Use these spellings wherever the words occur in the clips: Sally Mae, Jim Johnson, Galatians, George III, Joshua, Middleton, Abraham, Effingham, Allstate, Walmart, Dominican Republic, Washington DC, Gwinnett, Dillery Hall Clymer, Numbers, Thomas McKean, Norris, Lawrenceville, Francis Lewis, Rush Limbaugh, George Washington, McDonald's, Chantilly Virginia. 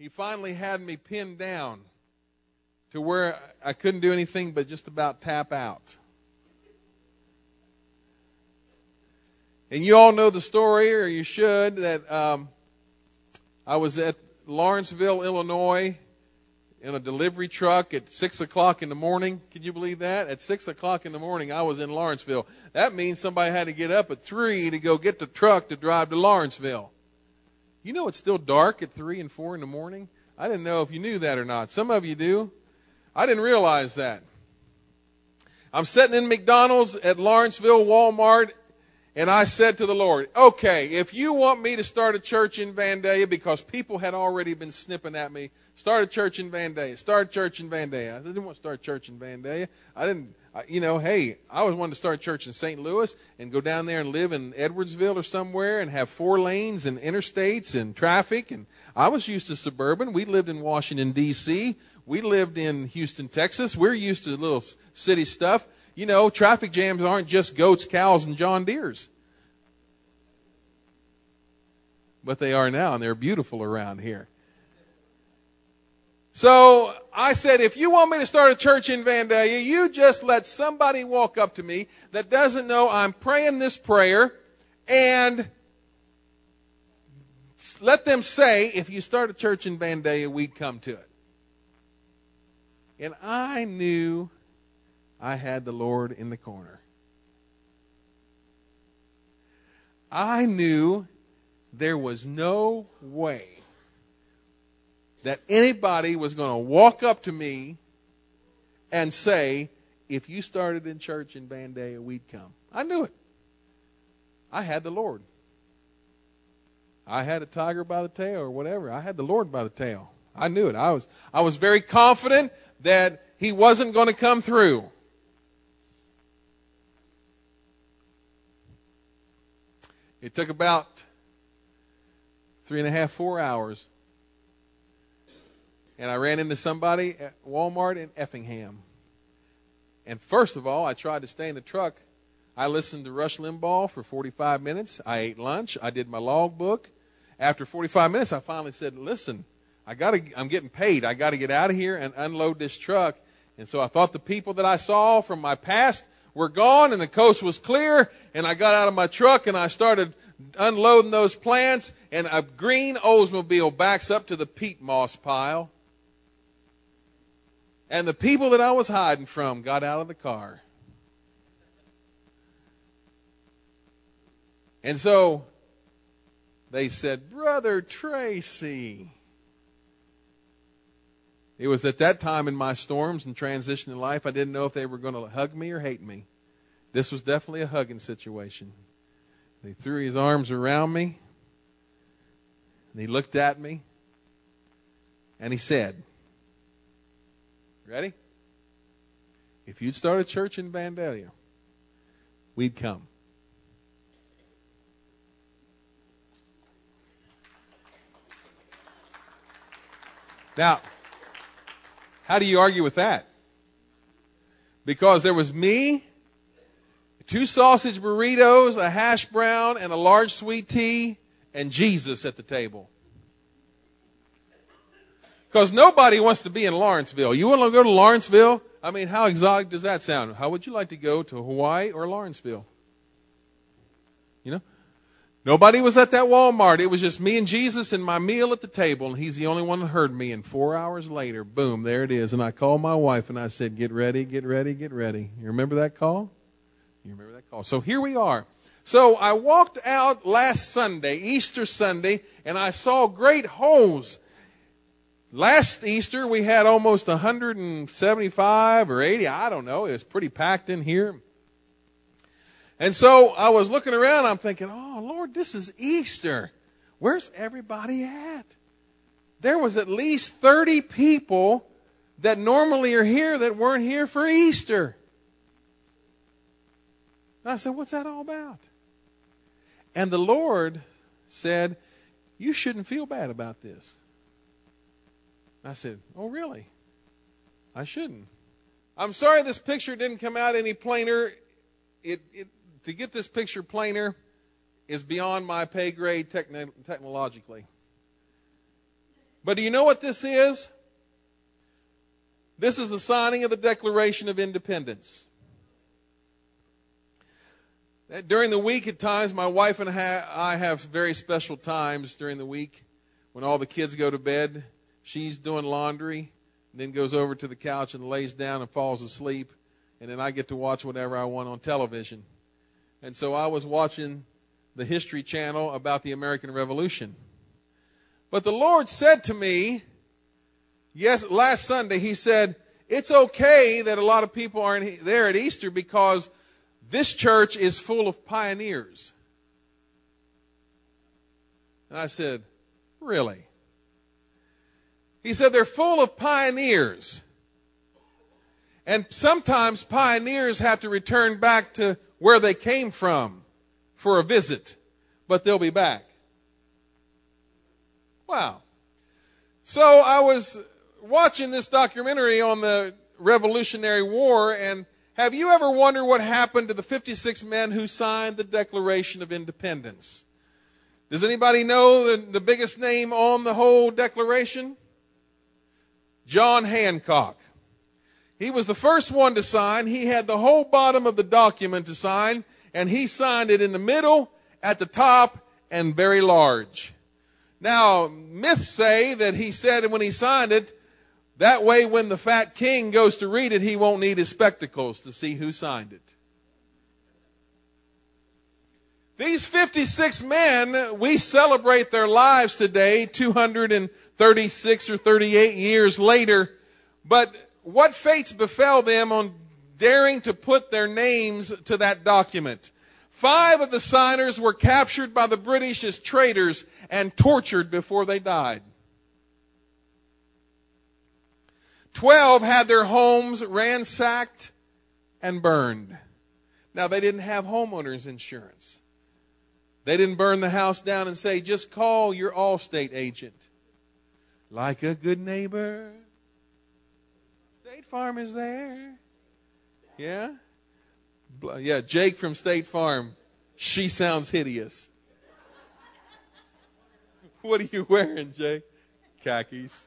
he finally had me pinned down to where I couldn't do anything but just about tap out. And you all know the story, or you should, that I was at Lawrenceville, Illinois, in a delivery truck at 6 o'clock in the morning. Can you believe that? At 6 o'clock in the morning, I was in Lawrenceville. That means somebody had to get up at 3 to go get the truck to drive to Lawrenceville. You know it's still dark at 3 and 4 in the morning? I didn't know if you knew that or not. Some of you do. I didn't realize that. I'm sitting in McDonald's at Lawrenceville Walmart, and I said to the Lord, okay, if you want me to start a church in Vandalia, because people had already been snipping at me, start a church in Vandalia, start a church in Vandalia. I didn't want to start a church in Vandalia. I always wanted to start a church in St. Louis and go down there and live in Edwardsville or somewhere and have 4 lanes and interstates and traffic. And I was used to suburban. We lived in Washington, DC. We lived in Houston, Texas. We're used to little city stuff. You know, traffic jams aren't just goats, cows, and John Deeres. But they are now, and they're beautiful around here. So I said, if you want me to start a church in Vandalia, you just let somebody walk up to me that doesn't know I'm praying this prayer and let them say, if you start a church in Vandalia, we'd come to it. And I knew I had the Lord in the corner. I knew there was no way that anybody was going to walk up to me and say, if you started in church in Vandalia, we'd come. I knew it. I had the Lord. I had a tiger by the tail or whatever. I had the Lord by the tail. I knew it. I was very confident that he wasn't going to come through. It took about 3.5, 4 hours. And I ran into somebody at Walmart in Effingham. And first of all, I tried to stay in the truck. I listened to Rush Limbaugh for 45 minutes. I ate lunch. I did my logbook. After 45 minutes, I finally said, listen, I'm getting paid. I got to get out of here and unload this truck. And so I thought the people that I saw from my past were gone and the coast was clear. And I got out of my truck and I started unloading those plants, and a green Oldsmobile backs up to the peat moss pile. And the people that I was hiding from got out of the car. And so they said, Brother Tracy. It was at that time in my storms and transition in life, I didn't know if they were going to hug me or hate me. This was definitely a hugging situation. They threw his arms around me, and he looked at me, and he said, ready? If you'd start a church in Vandalia, we'd come. Now, how do you argue with that? Because there was me, 2 sausage burritos, a hash brown, and a large sweet tea, and Jesus at the table. Because nobody wants to be in Lawrenceville. You want to go to Lawrenceville? I mean, how exotic does that sound? How would you like to go to Hawaii or Lawrenceville? You know? Nobody was at that Walmart. It was just me and Jesus and my meal at the table, and he's the only one that heard me. And 4 hours later, boom, there it is. And I called my wife, and I said, get ready, get ready, get ready. You remember that call? You remember that call. So here we are. So I walked out last Sunday, Easter Sunday, and I saw great holes. Last Easter, we had almost 175 or 80. I don't know. It was pretty packed in here. And so I was looking around. I'm thinking, oh, Lord, this is Easter. Where's everybody at? There was at least 30 people that normally are here that weren't here for Easter. And I said, what's that all about? And the Lord said, you shouldn't feel bad about this. And I said, oh, really? I shouldn't. I'm sorry this picture didn't come out any plainer. To get this picture plainer is beyond my pay grade technologically. But do you know what this is? This is the signing of the Declaration of Independence. During the week at times, my wife and I have very special times during the week when all the kids go to bed. She's doing laundry and then goes over to the couch and lays down and falls asleep. And then I get to watch whatever I want on television. And so I was watching the History Channel about the American Revolution. But the Lord said to me, yes, last Sunday, he said, it's okay that a lot of people aren't there at Easter because this church is full of pioneers. And I said, really? He said, they're full of pioneers. And sometimes pioneers have to return back to where they came from for a visit, but they'll be back. Wow. So I was watching this documentary on the Revolutionary War, and have you ever wondered what happened to the 56 men who signed the Declaration of Independence? Does anybody know the biggest name on the whole declaration? John Hancock. He was the first one to sign. He had the whole bottom of the document to sign, and he signed it in the middle, at the top, and very large. Now, myths say that he said when he signed it, that way when the fat king goes to read it, he won't need his spectacles to see who signed it. These 56 men, we celebrate their lives today, 236 or 38 years later, but what fates befell them on daring to put their names to that document? 5 of the signers were captured by the British as traitors and tortured before they died. 12 had their homes ransacked and burned. Now, they didn't have homeowners insurance. They didn't burn the house down and say, just call your Allstate agent. Like a good neighbor, State Farm is there. Yeah? Yeah, Jake from State Farm. She sounds hideous. What are you wearing, Jake? Khakis.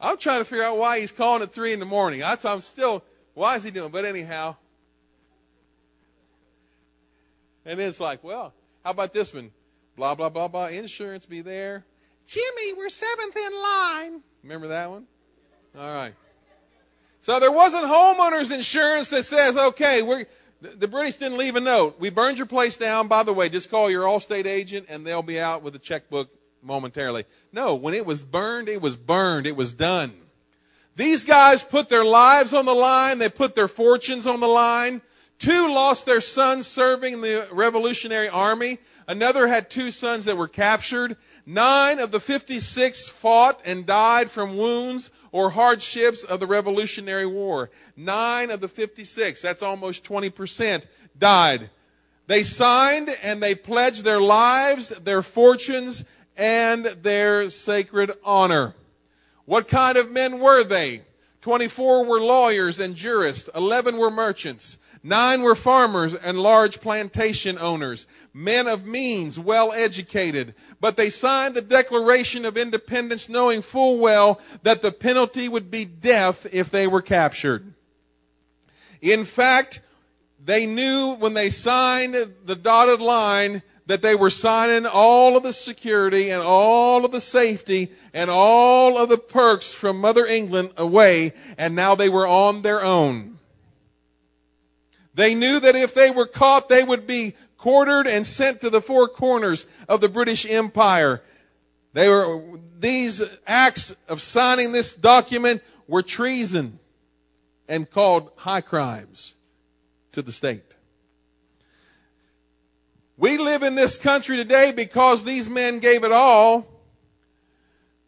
I'm trying to figure out why he's calling at 3 in the morning. I'm still, why is he doing? But anyhow. And then it's like, well, how about this one? Blah, blah, blah, blah. Insurance be there. Jimmy, we're 7th in line. Remember that one? All right. So there wasn't homeowners insurance that says, okay, the British didn't leave a note. We burned your place down. By the way, just call your Allstate agent and they'll be out with a checkbook momentarily. No, when it was burned, it was burned. It was done. These guys put their lives on the line. They put their fortunes on the line. 2 lost their sons serving the Revolutionary Army. Another had 2 sons that were captured. 9 of the 56 fought and died from wounds or hardships of the Revolutionary War. 9 of the 56, that's almost 20%, died. They signed and they pledged their lives, their fortunes, and their sacred honor. What kind of men were they? 24 were lawyers and jurists. 11 were merchants. 9 were farmers and large plantation owners. Men of means, well educated. But they signed the Declaration of Independence knowing full well that the penalty would be death if they were captured. In fact, they knew when they signed the dotted line that they were signing all of the security and all of the safety and all of the perks from Mother England away, and now they were on their own. They knew that if they were caught, they would be quartered and sent to the 4 corners of the British Empire. These acts of signing this document were treason and called high crimes to the state. We live in this country today because these men gave it all.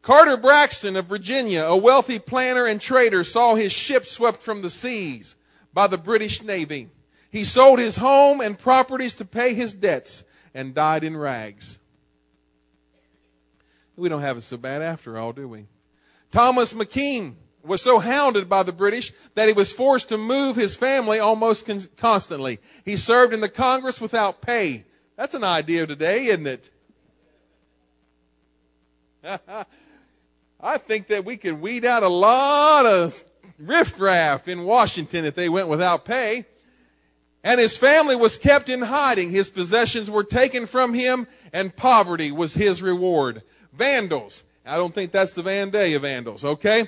Carter Braxton of Virginia, a wealthy planter and trader, saw his ship swept from the seas by the British Navy. He sold his home and properties to pay his debts and died in rags. We don't have it so bad after all, do we? Thomas McKean was so hounded by the British that he was forced to move his family almost constantly. He served in the Congress without pay. That's an idea of today, isn't it? I think that we could weed out a lot of riffraff in Washington if they went without pay. And his family was kept in hiding. His possessions were taken from him, and poverty was his reward. Vandals. I don't think that's the Vandalia vandals, okay?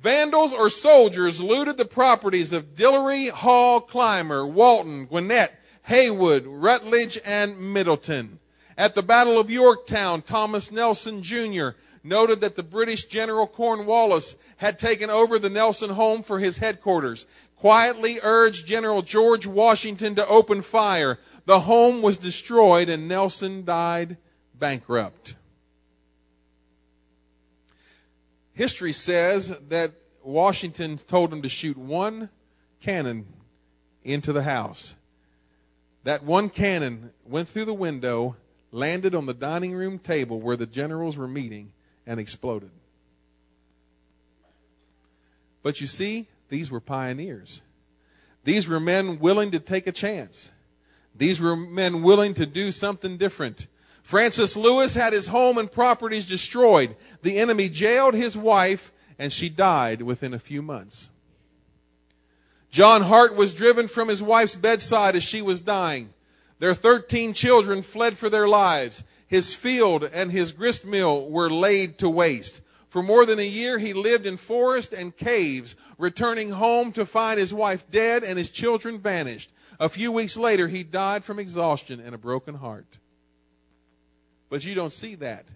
Vandals or soldiers looted the properties of Dillery Hall Clymer, Walton, Gwinnett, Haywood, Rutledge, and Middleton. At the Battle of Yorktown, Thomas Nelson Jr. noted that the British General Cornwallis had taken over the Nelson home for his headquarters, quietly urged General George Washington to open fire. The home was destroyed and Nelson died bankrupt. History says that Washington told him to shoot one cannon into the house. That one cannon went through the window, landed on the dining room table where the generals were meeting, and exploded. But you see, these were pioneers. These were men willing to take a chance. These were men willing to do something different. Francis Lewis had his home and properties destroyed. The enemy jailed his wife, and she died within a few months. John Hart was driven from his wife's bedside as she was dying. Their 13 children fled for their lives. His field and his grist mill were laid to waste. For more than a year, he lived in forest and caves, returning home to find his wife dead and his children vanished. A few weeks later, he died from exhaustion and a broken heart. But you don't see that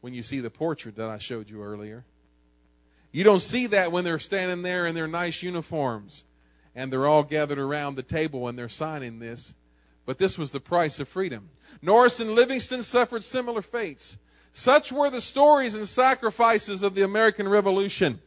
when you see the portrait that I showed you earlier. You don't see that when they're standing there in their nice uniforms and they're all gathered around the table and they're signing this. But this was the price of freedom. Norris and Livingston suffered similar fates. Such were the stories and sacrifices of the American Revolution.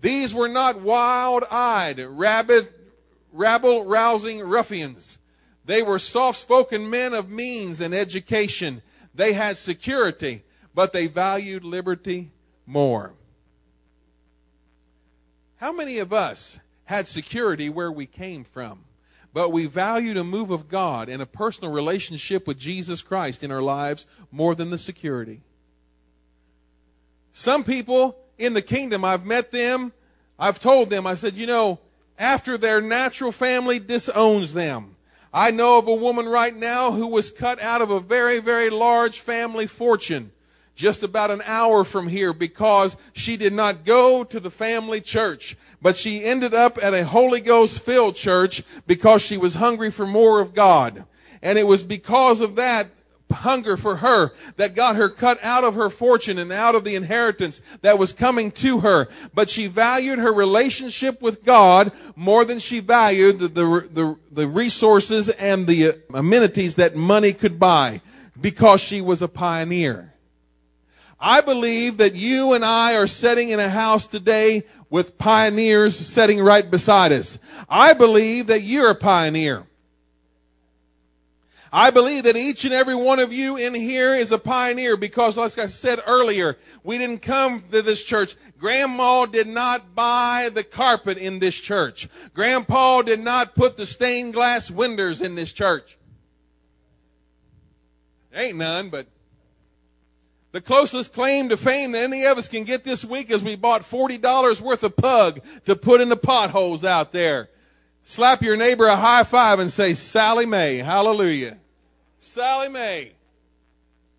These were not wild-eyed, rabble-rousing ruffians. They were soft-spoken men of means and education. They had security, but they valued liberty more. How many of us had security where we came from, but we valued a move of God and a personal relationship with Jesus Christ in our lives more than the security? Some people in the kingdom, I've met them, I've told them, I said, you know, after their natural family disowns them. I know of a woman right now who was cut out of a very, very large family fortune just about an hour from here because she did not go to the family church. But she ended up at a Holy Ghost-filled church because she was hungry for more of God. And it was because of that hunger for her that got her cut out of her fortune and out of the inheritance that was coming to her. But she valued her relationship with God more than she valued the resources and the amenities that money could buy, because she was a pioneer. I believe that you and I are sitting in a house today with pioneers sitting right beside us. I believe that you're a pioneer. I believe that each and every one of you in here is a pioneer, because, like I said earlier, we didn't come to this church. Grandma did not buy the carpet in this church. Grandpa did not put the stained glass windows in this church. There ain't none, but the closest claim to fame that any of us can get this week is we bought $40 worth of pug to put in the potholes out there. Slap your neighbor a high five and say, Sally Mae, hallelujah. Sally Mae.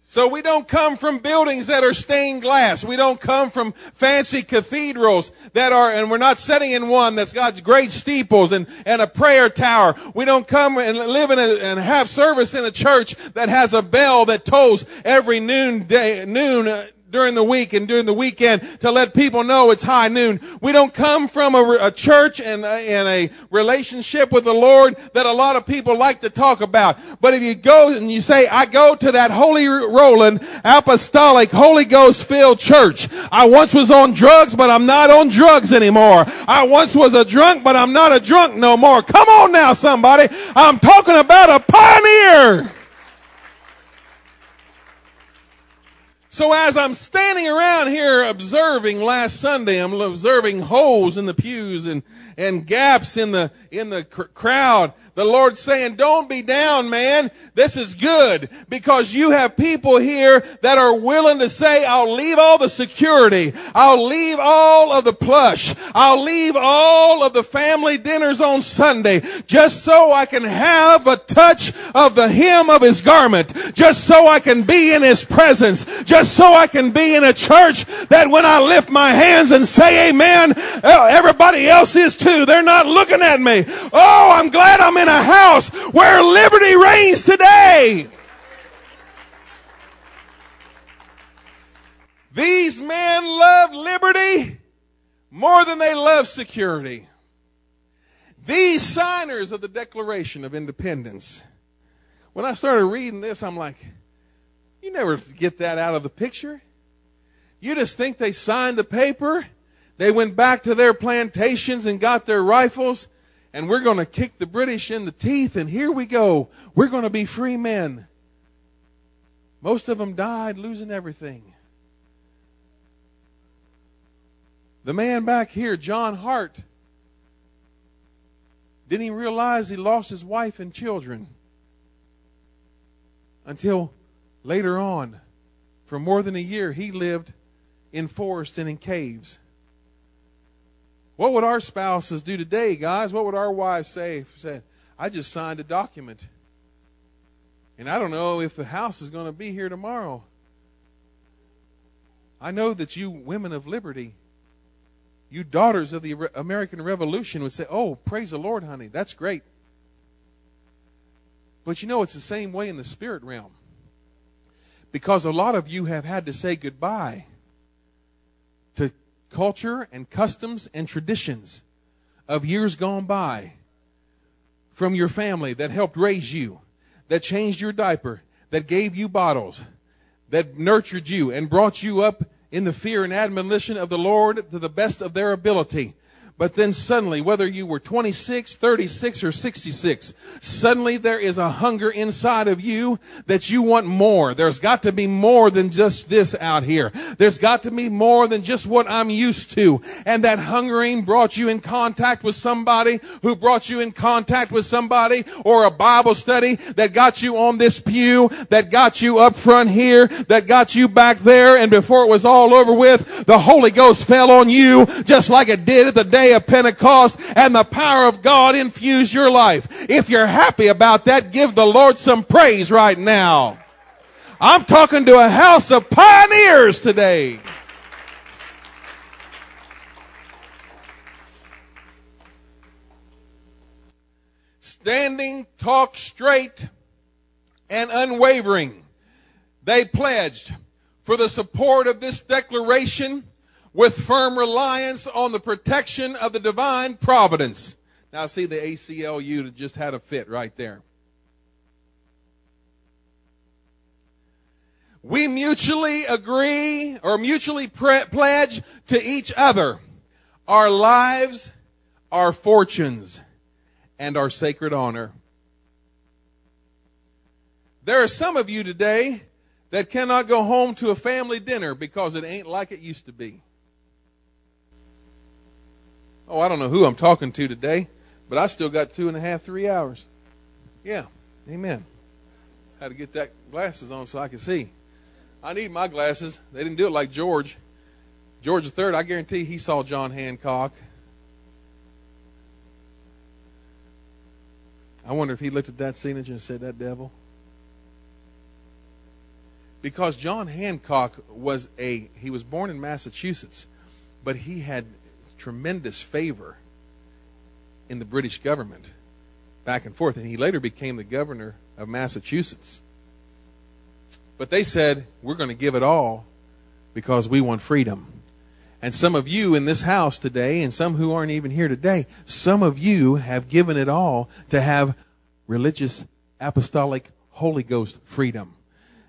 So we don't come from buildings that are stained glass. We don't come from fancy cathedrals that are, and we're not sitting in one that's got great steeples and a prayer tower. We don't come and live in and have service in a church that has a bell that tolls every noon during the week and during the weekend to let people know it's high noon. We don't come from a church and a relationship with the Lord that a lot of people like to talk about. But if you go and you say, I go to that Holy Roland Apostolic Holy Ghost filled church. I once was on drugs, but I'm not on drugs anymore. I once was a drunk, but I'm not a drunk no more. Come on now, somebody. I'm talking about a pioneer. So as I'm standing around here observing last Sunday, I'm observing holes in the pews and gaps in the crowd The Lord's saying, don't be down, man. This is good because you have people here that are willing to say, I'll leave all the security. I'll leave all of the plush. I'll leave all of the family dinners on Sunday just so I can have a touch of the hem of his garment, just so I can be in his presence, just so I can be in a church that when I lift my hands and say amen, everybody else is too. They're not looking at me. Oh, I'm glad I'm in a house where liberty reigns today. These men love liberty more than they love security. These signers of the Declaration of Independence. When I started reading this, I'm like, you never get that out of the picture. You just think they signed the paper, they went back to their plantations and got their rifles, and we're going to kick the British in the teeth, and here we go. We're going to be free men. Most of them died losing everything. The man back here, John Hart, didn't even realize he lost his wife and children until later on. For more than a year, he lived in forests and in caves. What would our spouses do today, guys? What would our wives say if said, I just signed a document, and I don't know if the house is going to be here tomorrow. I know that you women of liberty, you daughters of the American Revolution would say, oh, praise the Lord, honey, that's great. But you know, it's the same way in the spirit realm. Because a lot of you have had to say goodbye to culture and customs and traditions of years gone by from your family that helped raise you, that changed your diaper, that gave you bottles, that nurtured you and brought you up in the fear and admonition of the Lord to the best of their ability. But then suddenly, whether you were 26, 36, or 66, suddenly there is a hunger inside of you that you want more. There's got to be more than just this out here. There's got to be more than just what I'm used to. And that hungering brought you in contact with somebody who brought you in contact with somebody, or a Bible study that got you on this pew, that got you up front here, that got you back there. And before it was all over with, the Holy Ghost fell on you just like it did at the day of Pentecost, and the power of God infused your life. If you're happy about that, give the Lord some praise right now. I'm talking to a house of pioneers today. Standing, talk straight, and unwavering, they pledged for the support of this declaration with firm reliance on the protection of the divine providence. Now, I see the ACLU just had a fit right there. We mutually agree or mutually pledge to each other our lives, our fortunes, and our sacred honor. There are some of you today that cannot go home to a family dinner because it ain't like it used to be. Oh, I don't know who I'm talking to today, but I still got 2.5, 3 hours. Yeah, amen. Had to get that glasses on so I could see. I need my glasses. They didn't do it like George. George III, I guarantee he saw John Hancock. I wonder if he looked at that signature and said, that devil. Because John Hancock he was born in Massachusetts, but he had tremendous favor in the British government back and forth, and he later became the governor of Massachusetts. But they said, we're going to give it all because we want freedom. And some of you in this house today, and some who aren't even here today, some of you have given it all to have religious, apostolic, Holy Ghost freedom.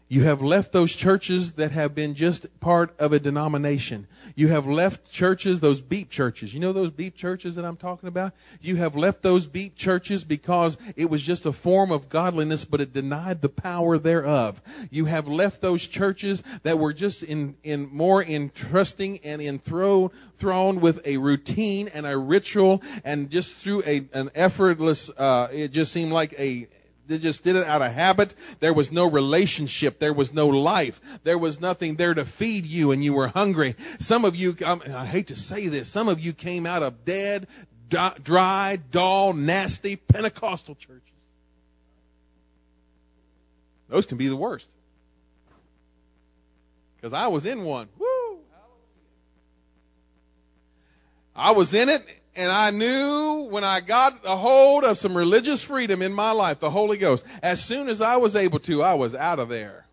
You have left those churches that have been just part of a denomination. You have left churches, those beep churches. You know those beep churches that I'm talking about? You have left those beep churches because it was just a form of godliness, but it denied the power thereof. You have left those churches that were just in more entrusting and enthroned with a routine and a ritual, and just through an effortless, it just seemed like they just did it out of habit. There was no relationship. There was no life. There was nothing there to feed you, and you were hungry. Some of you, I hate to say this, some of you came out of dead, dry, dull, nasty Pentecostal churches. Those can be the worst. Because I was in one. Woo! I was in it. And I knew when I got a hold of some religious freedom in my life, the Holy Ghost, as soon as I was able to, I was out of there.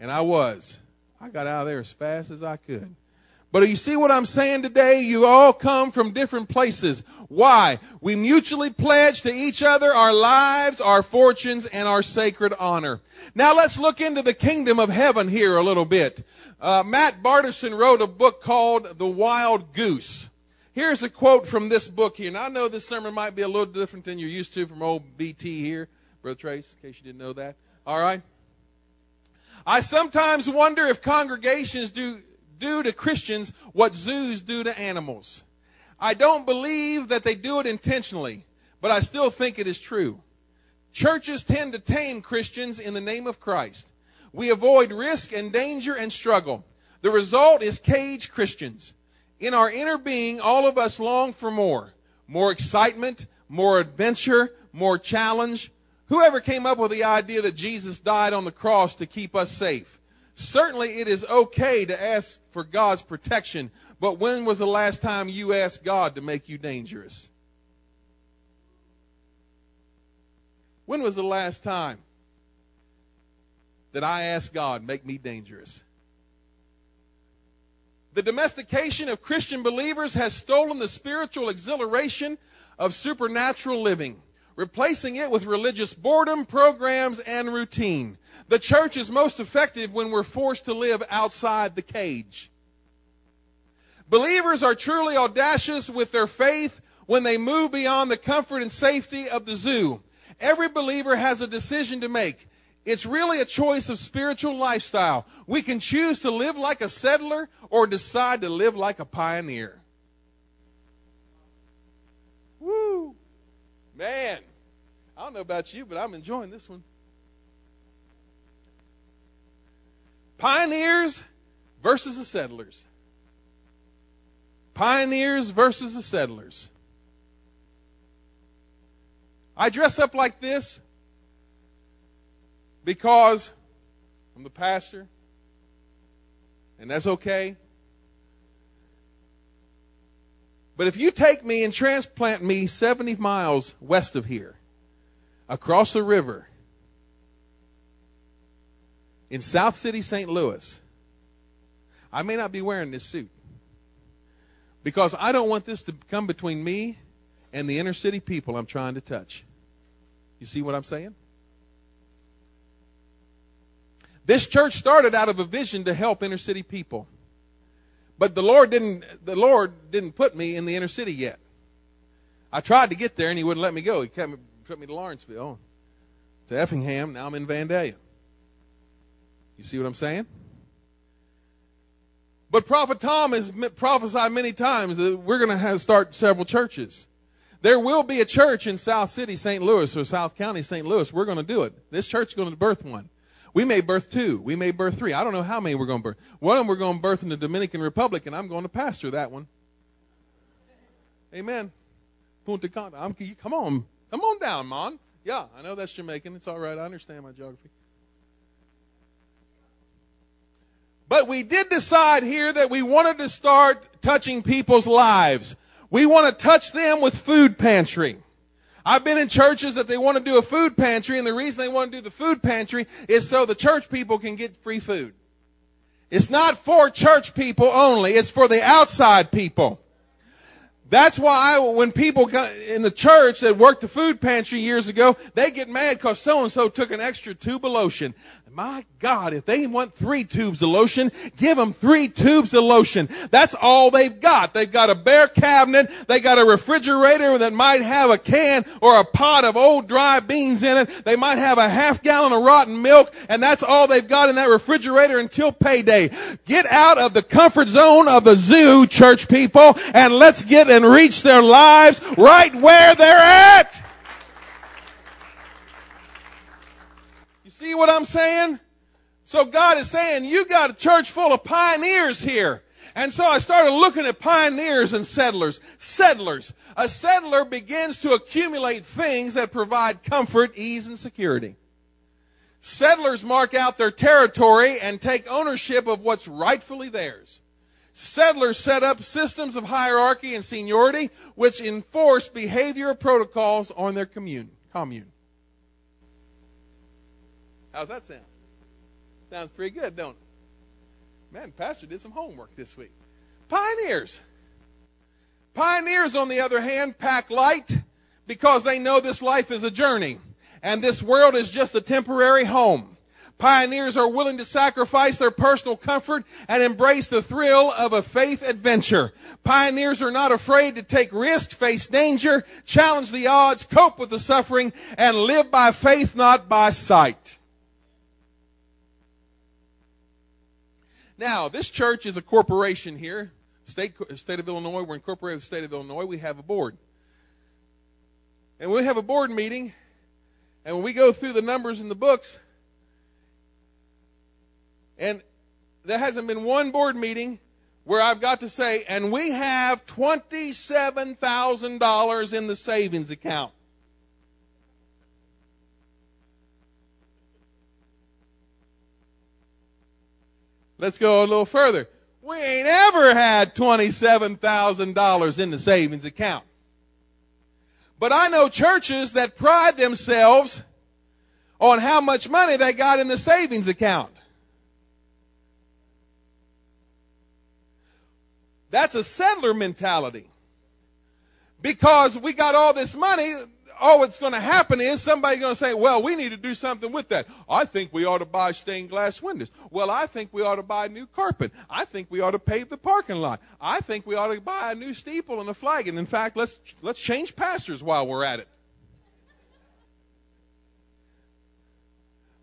And I got out of there as fast as I could. But you see what I'm saying today? You all come from different places. Why? We mutually pledge to each other our lives, our fortunes, and our sacred honor. Now let's look into the kingdom of heaven here a little bit. Matt Barterson wrote a book called The Wild Goose. Here's a quote from this book here. Now, I know this sermon might be a little different than you're used to from old BT here, Brother Trace, in case you didn't know that. All right. I sometimes wonder if congregations do to Christians what zoos do to animals. I don't believe that they do it intentionally, but I still think it is true. Churches tend to tame Christians in the name of Christ. We avoid risk and danger and struggle. The result is caged Christians. In our inner being, all of us long for more excitement, more adventure, more challenge. Whoever came up with the idea that Jesus died on the cross to keep us safe? Certainly it is okay to ask for God's protection, but when was the last time you asked God to make you dangerous? When was the last time that I asked God, make me dangerous? The domestication of Christian believers has stolen the spiritual exhilaration of supernatural living, replacing it with religious boredom, programs, and routine. The church is most effective when we're forced to live outside the cage. Believers are truly audacious with their faith when they move beyond the comfort and safety of the zoo. Every believer has a decision to make. It's really a choice of spiritual lifestyle. We can choose to live like a settler or decide to live like a pioneer. Woo! Man, I don't know about you, but I'm enjoying this one. Pioneers versus the settlers. Pioneers versus the settlers. I dress up like this because I'm the pastor, and that's okay. But if you take me and transplant me 70 miles west of here, across the river, in South City, St. Louis, I may not be wearing this suit, because I don't want this to come between me and the inner city people I'm trying to touch. You see what I'm saying? This church started out of a vision to help inner city people. But the Lord didn't put me in the inner city yet. I tried to get there and he wouldn't let me go. He took me to Lawrenceville, to Effingham. Now I'm in Vandalia. You see what I'm saying? But Prophet Tom has prophesied many times that we're going to start several churches. There will be a church in South City, St. Louis, or South County, St. Louis. We're going to do it. This church is going to birth one. We may birth two. We may birth three. I don't know how many we're going to birth. One of them we're going to birth in the Dominican Republic, and I'm going to pastor that one. Amen. Punta Cana. Come on. Come on down, man. Yeah, I know that's Jamaican. It's all right. I understand my geography. But we did decide here that we wanted to start touching people's lives. We want to touch them with food pantry. I've been in churches that they want to do a food pantry, and the reason they want to do the food pantry is so the church people can get free food. It's not for church people only. It's for the outside people. That's why when people in the church that worked the food pantry years ago, they get mad because so-and-so took an extra tube of lotion. My God, if they want 3 tubes of lotion, give them 3 tubes of lotion. That's all they've got. They've got a bare cabinet. They got a refrigerator that might have a can or a pot of old dry beans in it. They might have a half-gallon of rotten milk, and that's all they've got in that refrigerator until payday. Get out of the comfort zone of the zoo, church people, and let's get and reach their lives right where they're at. See what I'm saying? So God is saying, you got a church full of pioneers here. And so I started looking at pioneers and settlers. Settlers. A settler begins to accumulate things that provide comfort, ease, and security. Settlers mark out their territory and take ownership of what's rightfully theirs. Settlers set up systems of hierarchy and seniority, which enforce behavioral protocols on their commune. How's that sound? Sounds pretty good, don't it? Man, Pastor did some homework this week. Pioneers. Pioneers, on the other hand, pack light because they know this life is a journey and this world is just a temporary home. Pioneers are willing to sacrifice their personal comfort and embrace the thrill of a faith adventure. Pioneers are not afraid to take risks, face danger, challenge the odds, cope with the suffering, and live by faith, not by sight. Now, this church is a corporation here. State of Illinois, we're incorporated with the state of Illinois. We have a board. And when we have a board meeting, and when we go through the numbers in the books, and there hasn't been one board meeting where I've got to say, and we have $27,000 in the savings account. Let's go a little further. We ain't ever had $27,000 in the savings account. But I know churches that pride themselves on how much money they got in the savings account. That's a settler mentality. Because we got all this money, all that's going to happen is somebody's going to say, well, we need to do something with that. I think we ought to buy stained glass windows. Well, I think we ought to buy new carpet. I think we ought to pave the parking lot. I think we ought to buy a new steeple and a flagon. In fact, let's change pastors while we're at it.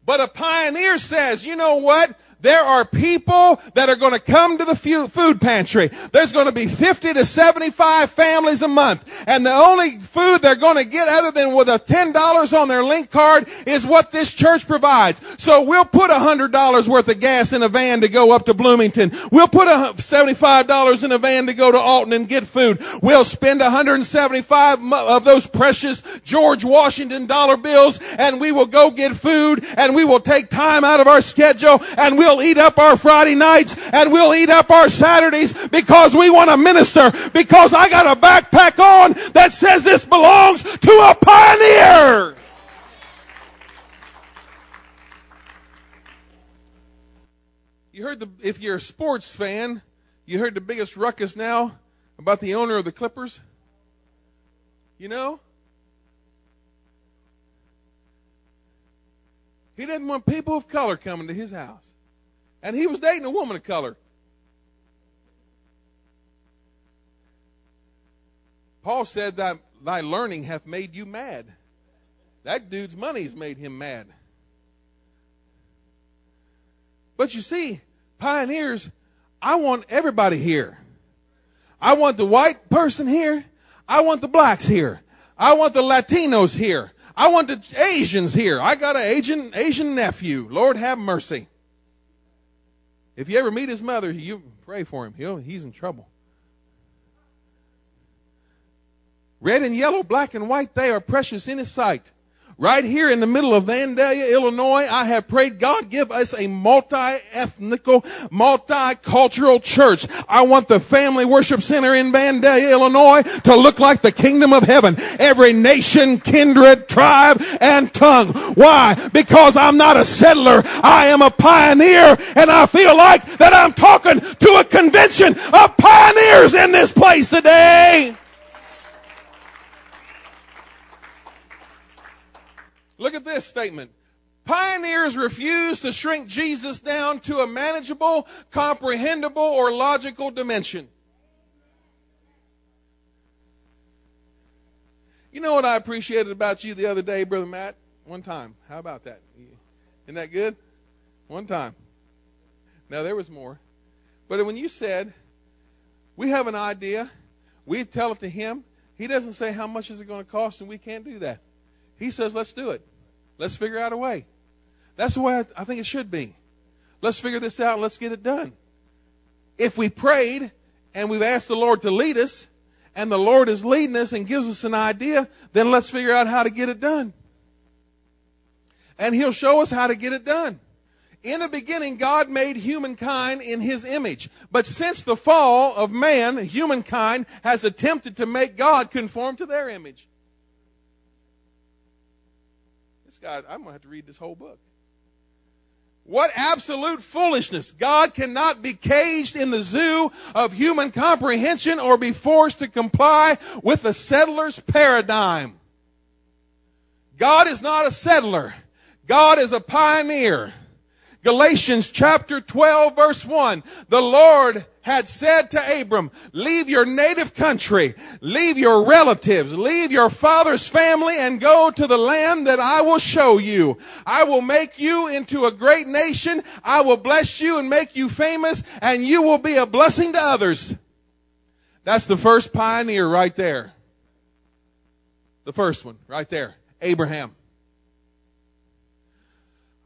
But a pioneer says, you know what? There are people that are going to come to the food pantry. There's going to be 50 to 75 families a month. And the only food they're going to get other than with a $10 on their link card is what this church provides. So we'll put $100 worth of gas in a van to go up to Bloomington. We'll put $75 in a van to go to Alton and get food. We'll spend 175 of those precious George Washington dollar bills, and we will go get food, and we will take time out of our schedule, and we'll eat up our Friday nights, and we'll eat up our Saturdays because we want to minister, because I got a backpack on that says this belongs to a pioneer. You heard if you're a sports fan, you heard the biggest ruckus now about the owner of the Clippers. You know? He didn't want people of color coming to his house. And he was dating a woman of color. Paul said that thy learning hath made you mad. That dude's money's made him mad. But you see, pioneers, I want everybody here. I want the white person here. I want the blacks here. I want the Latinos here. I want the Asians here. I got an Asian nephew. Lord have mercy. If you ever meet his mother, you pray for him. He's in trouble. Red and yellow, black and white, they are precious in his sight. Right here in the middle of Vandalia, Illinois, I have prayed, God, give us a multi-ethnical, multicultural church. I want the Family Worship Center in Vandalia, Illinois, to look like the kingdom of heaven. Every nation, kindred, tribe, and tongue. Why? Because I'm not a settler. I am a pioneer, and I feel like that I'm talking to a convention of pioneers in this place today. Look at this statement. Pioneers refused to shrink Jesus down to a manageable, comprehensible, or logical dimension. You know what I appreciated about you the other day, Brother Matt? One time. How about that? Isn't that good? One time. Now, there was more. But when you said, we have an idea, we tell it to him, he doesn't say how much is it going to cost, and we can't do that. He says, let's do it. Let's figure out a way. That's the way I think it should be. Let's figure this out and let's get it done. If we prayed and we've asked the Lord to lead us, and the Lord is leading us and gives us an idea, then let's figure out how to get it done. And he'll show us how to get it done. In the beginning, God made humankind in his image. But since the fall of man, humankind has attempted to make God conform to their image. This guy, I'm going to have to read this whole book. What absolute foolishness. God cannot be caged in the zoo of human comprehension or be forced to comply with a settler's paradigm. God is not a settler. God is a pioneer. Galatians chapter 12, verse 1. The Lord had said to Abram, leave your native country, leave your relatives, leave your father's family, and go to the land that I will show you. I will make you into a great nation. I will bless you and make you famous, and you will be a blessing to others. That's the first pioneer right there. The first one right there, Abraham.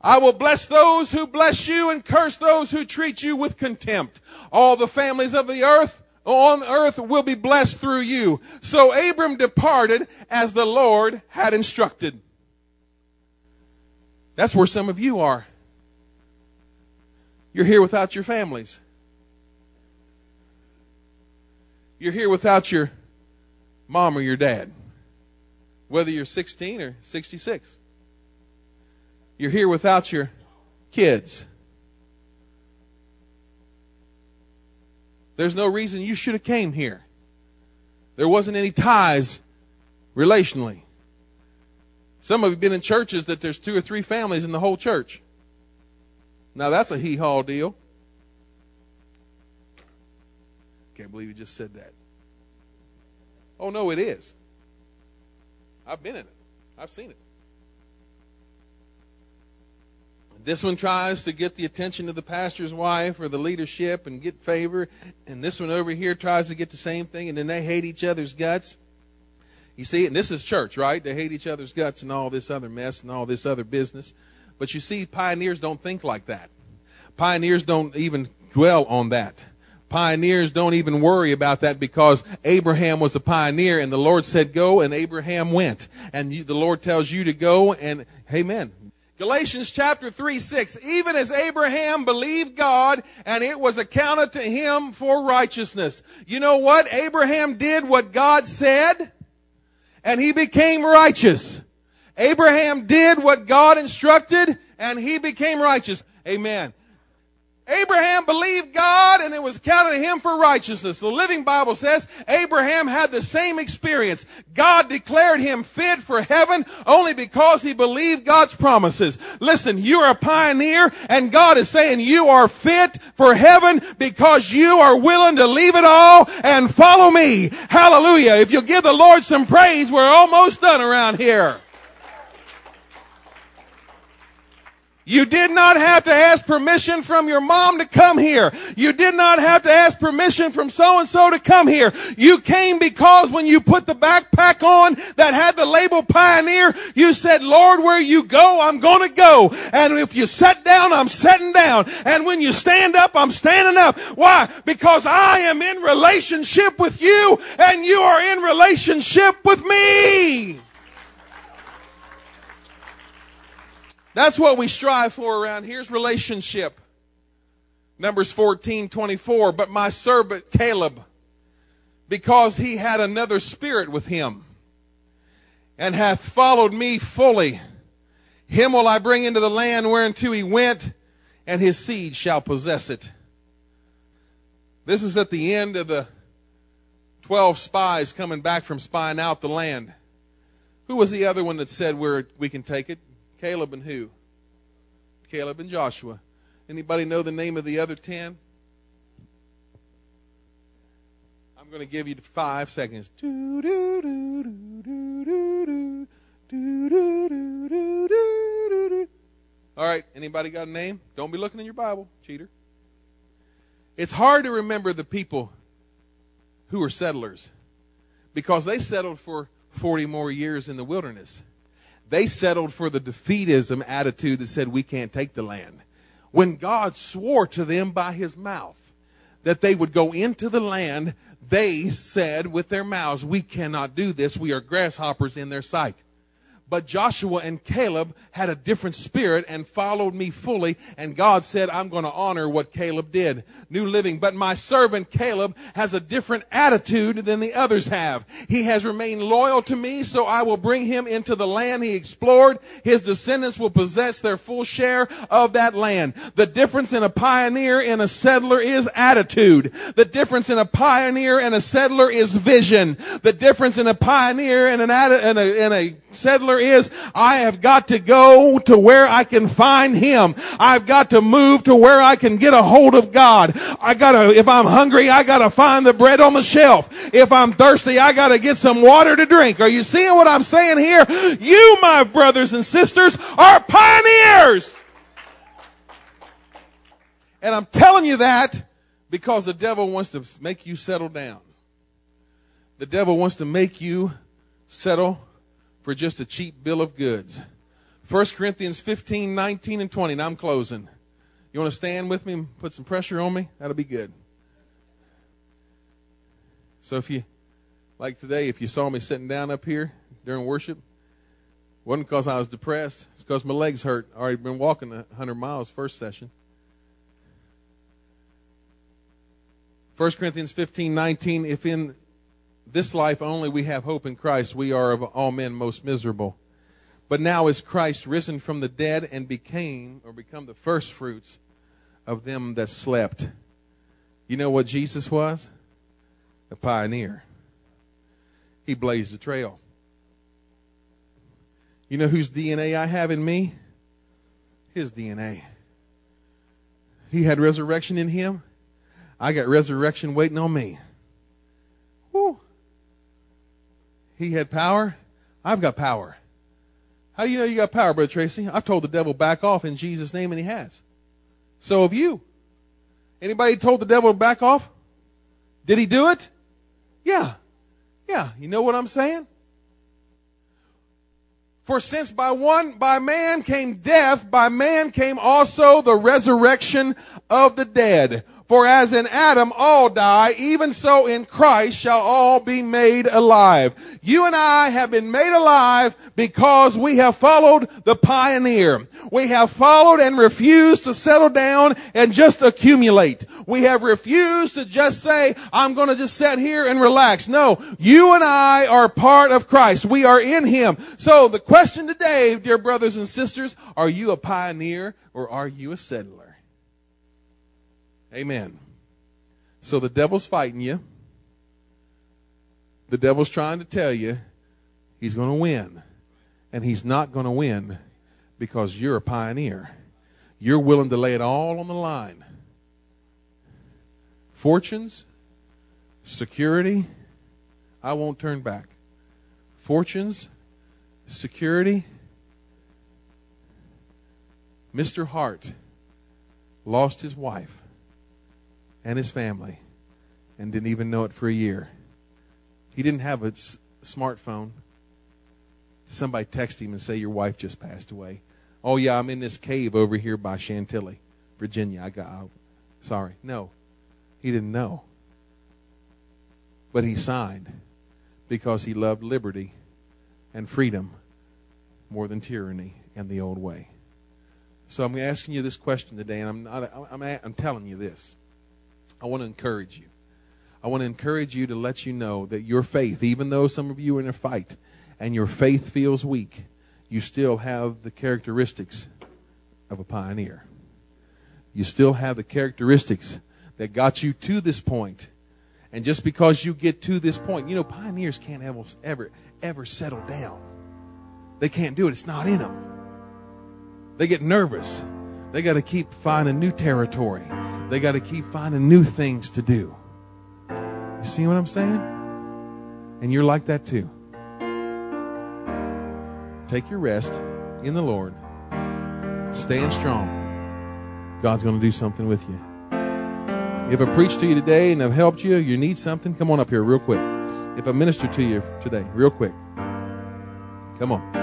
I will bless those who bless you and curse those who treat you with contempt. All the families of the earth on earth will be blessed through you. So Abram departed as the Lord had instructed. That's where some of you are. You're here without your families. You're here without your mom or your dad, whether you're 16 or 66. You're here without your kids. There's no reason you should have came here. There wasn't any ties relationally. Some of you have been in churches that there's 2 or 3 families in the whole church. Now that's a hee-haw deal. Can't believe you just said that. Oh no, it is. I've been in it. I've seen it. This one tries to get the attention of the pastor's wife or the leadership and get favor. And this one over here tries to get the same thing. And then they hate each other's guts. You see, and this is church, right? They hate each other's guts and all this other mess and all this other business. But you see, pioneers don't think like that. Pioneers don't even dwell on that. Pioneers don't even worry about that, because Abraham was a pioneer and the Lord said go, and Abraham went. And the Lord tells you to go, and amen. Galatians chapter 3, 6, even as Abraham believed God, and it was accounted to him for righteousness. You know what? Abraham did what God said, and he became righteous. Abraham did what God instructed, and he became righteous. Amen. Abraham believed God, and it was counted to him for righteousness. The Living Bible says Abraham had the same experience. God declared him fit for heaven only because he believed God's promises. Listen, you're a pioneer, and God is saying you are fit for heaven because you are willing to leave it all and follow me. Hallelujah. If you'll give the Lord some praise, we're almost done around here. You did not have to ask permission from your mom to come here. You did not have to ask permission from so-and-so to come here. You came because when you put the backpack on that had the label Pioneer, you said, Lord, where you go, I'm going to go. And if you sit down, I'm sitting down. And when you stand up, I'm standing up. Why? Because I am in relationship with you, and you are in relationship with me. That's what we strive for around here is relationship. Numbers 14:24. But my servant Caleb, because he had another spirit with him, and hath followed me fully, him will I bring into the land whereunto he went, and his seed shall possess it. This is at the end of the 12 spies coming back from spying out the land. Who was the other one that said we can take it? Caleb and who? Caleb and Joshua. Anybody know the name of the other 10? I'm going to give you 5 seconds. All right, anybody got a name? Don't be looking in your Bible, cheater. It's hard to remember the people who were settlers because they settled for 40 more years in the wilderness. They settled for the defeatism attitude that said we can't take the land, when God swore to them by his mouth that they would go into the land. They said with their mouths, we cannot do this. We are grasshoppers in their sight. But Joshua and Caleb had a different spirit and followed me fully. And God said, I'm going to honor what Caleb did. New Living. But my servant Caleb has a different attitude than the others have. He has remained loyal to me, so I will bring him into the land he explored. His descendants will possess their full share of that land. The difference in a pioneer and a settler is attitude. The difference in a pioneer and a settler is vision. The difference in a pioneer and a settler is I have got to go to where I can find him. I've got to move to where I can get a hold of God. If I'm hungry, I gotta find the bread on the shelf. If I'm thirsty, I gotta get some water to drink. Are you seeing what I'm saying here? You, my brothers and sisters, are pioneers. And I'm telling you that because the devil wants to make you settle down. The devil wants to make you settle for just a cheap bill of goods. First Corinthians 15, 19, and 20. Now I'm closing. You want to stand with me and put some pressure on me? That'll be good. So if you, like today, if you saw me sitting down up here during worship, it wasn't because I was depressed. It's because my legs hurt. I already been walking 100 miles first session. First Corinthians 15, 19, if in this life only we have hope in Christ, we are of all men most miserable. But now is Christ risen from the dead and become the first fruits of them that slept. You know what Jesus was? A pioneer. He blazed the trail. You know whose DNA I have in me? His DNA. He had resurrection in him. I got resurrection waiting on me. Woo. He had power. I've got power. How do you know you got power, Brother Tracy? I've told the devil back off in Jesus' name, and he has. So have you. Anybody told the devil to back off? Did he do it? Yeah. Yeah. You know what I'm saying? For since by man came death, by man came also the resurrection of the dead. For as in Adam all die, even so in Christ shall all be made alive. You and I have been made alive because we have followed the pioneer. We have followed and refused to settle down and just accumulate. We have refused to just say, I'm going to just sit here and relax. No, you and I are part of Christ. We are in him. So the question today, dear brothers and sisters, are you a pioneer or are you a settler? Amen. So the devil's fighting you. The devil's trying to tell you he's going to win. And he's not going to win because you're a pioneer. You're willing to lay it all on the line. Fortunes, security, I won't turn back. Fortunes, security. Mr. Hart lost his wife and his family, and didn't even know it for a year. He didn't have a smartphone. Somebody texted him and say, your wife just passed away. Oh, yeah, I'm in this cave over here by Chantilly, Virginia. Sorry. No, he didn't know. But he signed because he loved liberty and freedom more than tyranny and the old way. So I'm asking you this question today, and I'm telling you this. I want to encourage you. I want to encourage you to let you know that your faith, even though some of you are in a fight and your faith feels weak, you still have the characteristics of a pioneer. You still have the characteristics that got you to this point. And just because you get to this point, you know, pioneers can't ever settle down. They can't do it. It's not in them. They get nervous. They got to keep finding new territory. They got to keep finding new things to do. You see what I'm saying? And you're like that too. Take your rest in the Lord. Stand strong. God's going to do something with you. If I preached to you today and I've helped you, you need something, come on up here real quick. If I minister to you today, real quick. Come on.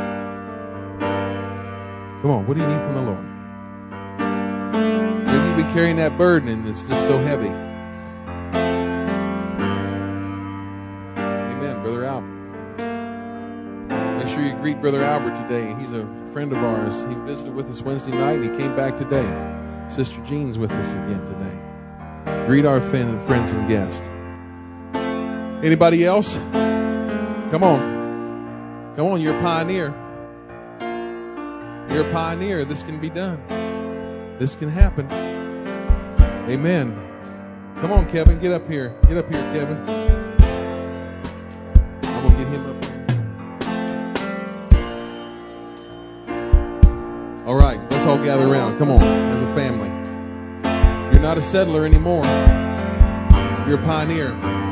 Come on, what do you need from the Lord? Maybe you've been carrying that burden and it's just so heavy. Amen, Brother Albert. Make sure you greet Brother Albert today. He's a friend of ours. He visited with us Wednesday night and he came back today. Sister Jean's with us again today. Greet our friends and guests. Anybody else? Come on. Come on, you're a pioneer. You're a pioneer. This can be done. This can happen. Amen. Come on, Kevin. Get up here. Get up here, Kevin. I'm going to get him up here. All right, let's all gather around. Come on, as a family. You're not a settler anymore. You're a pioneer.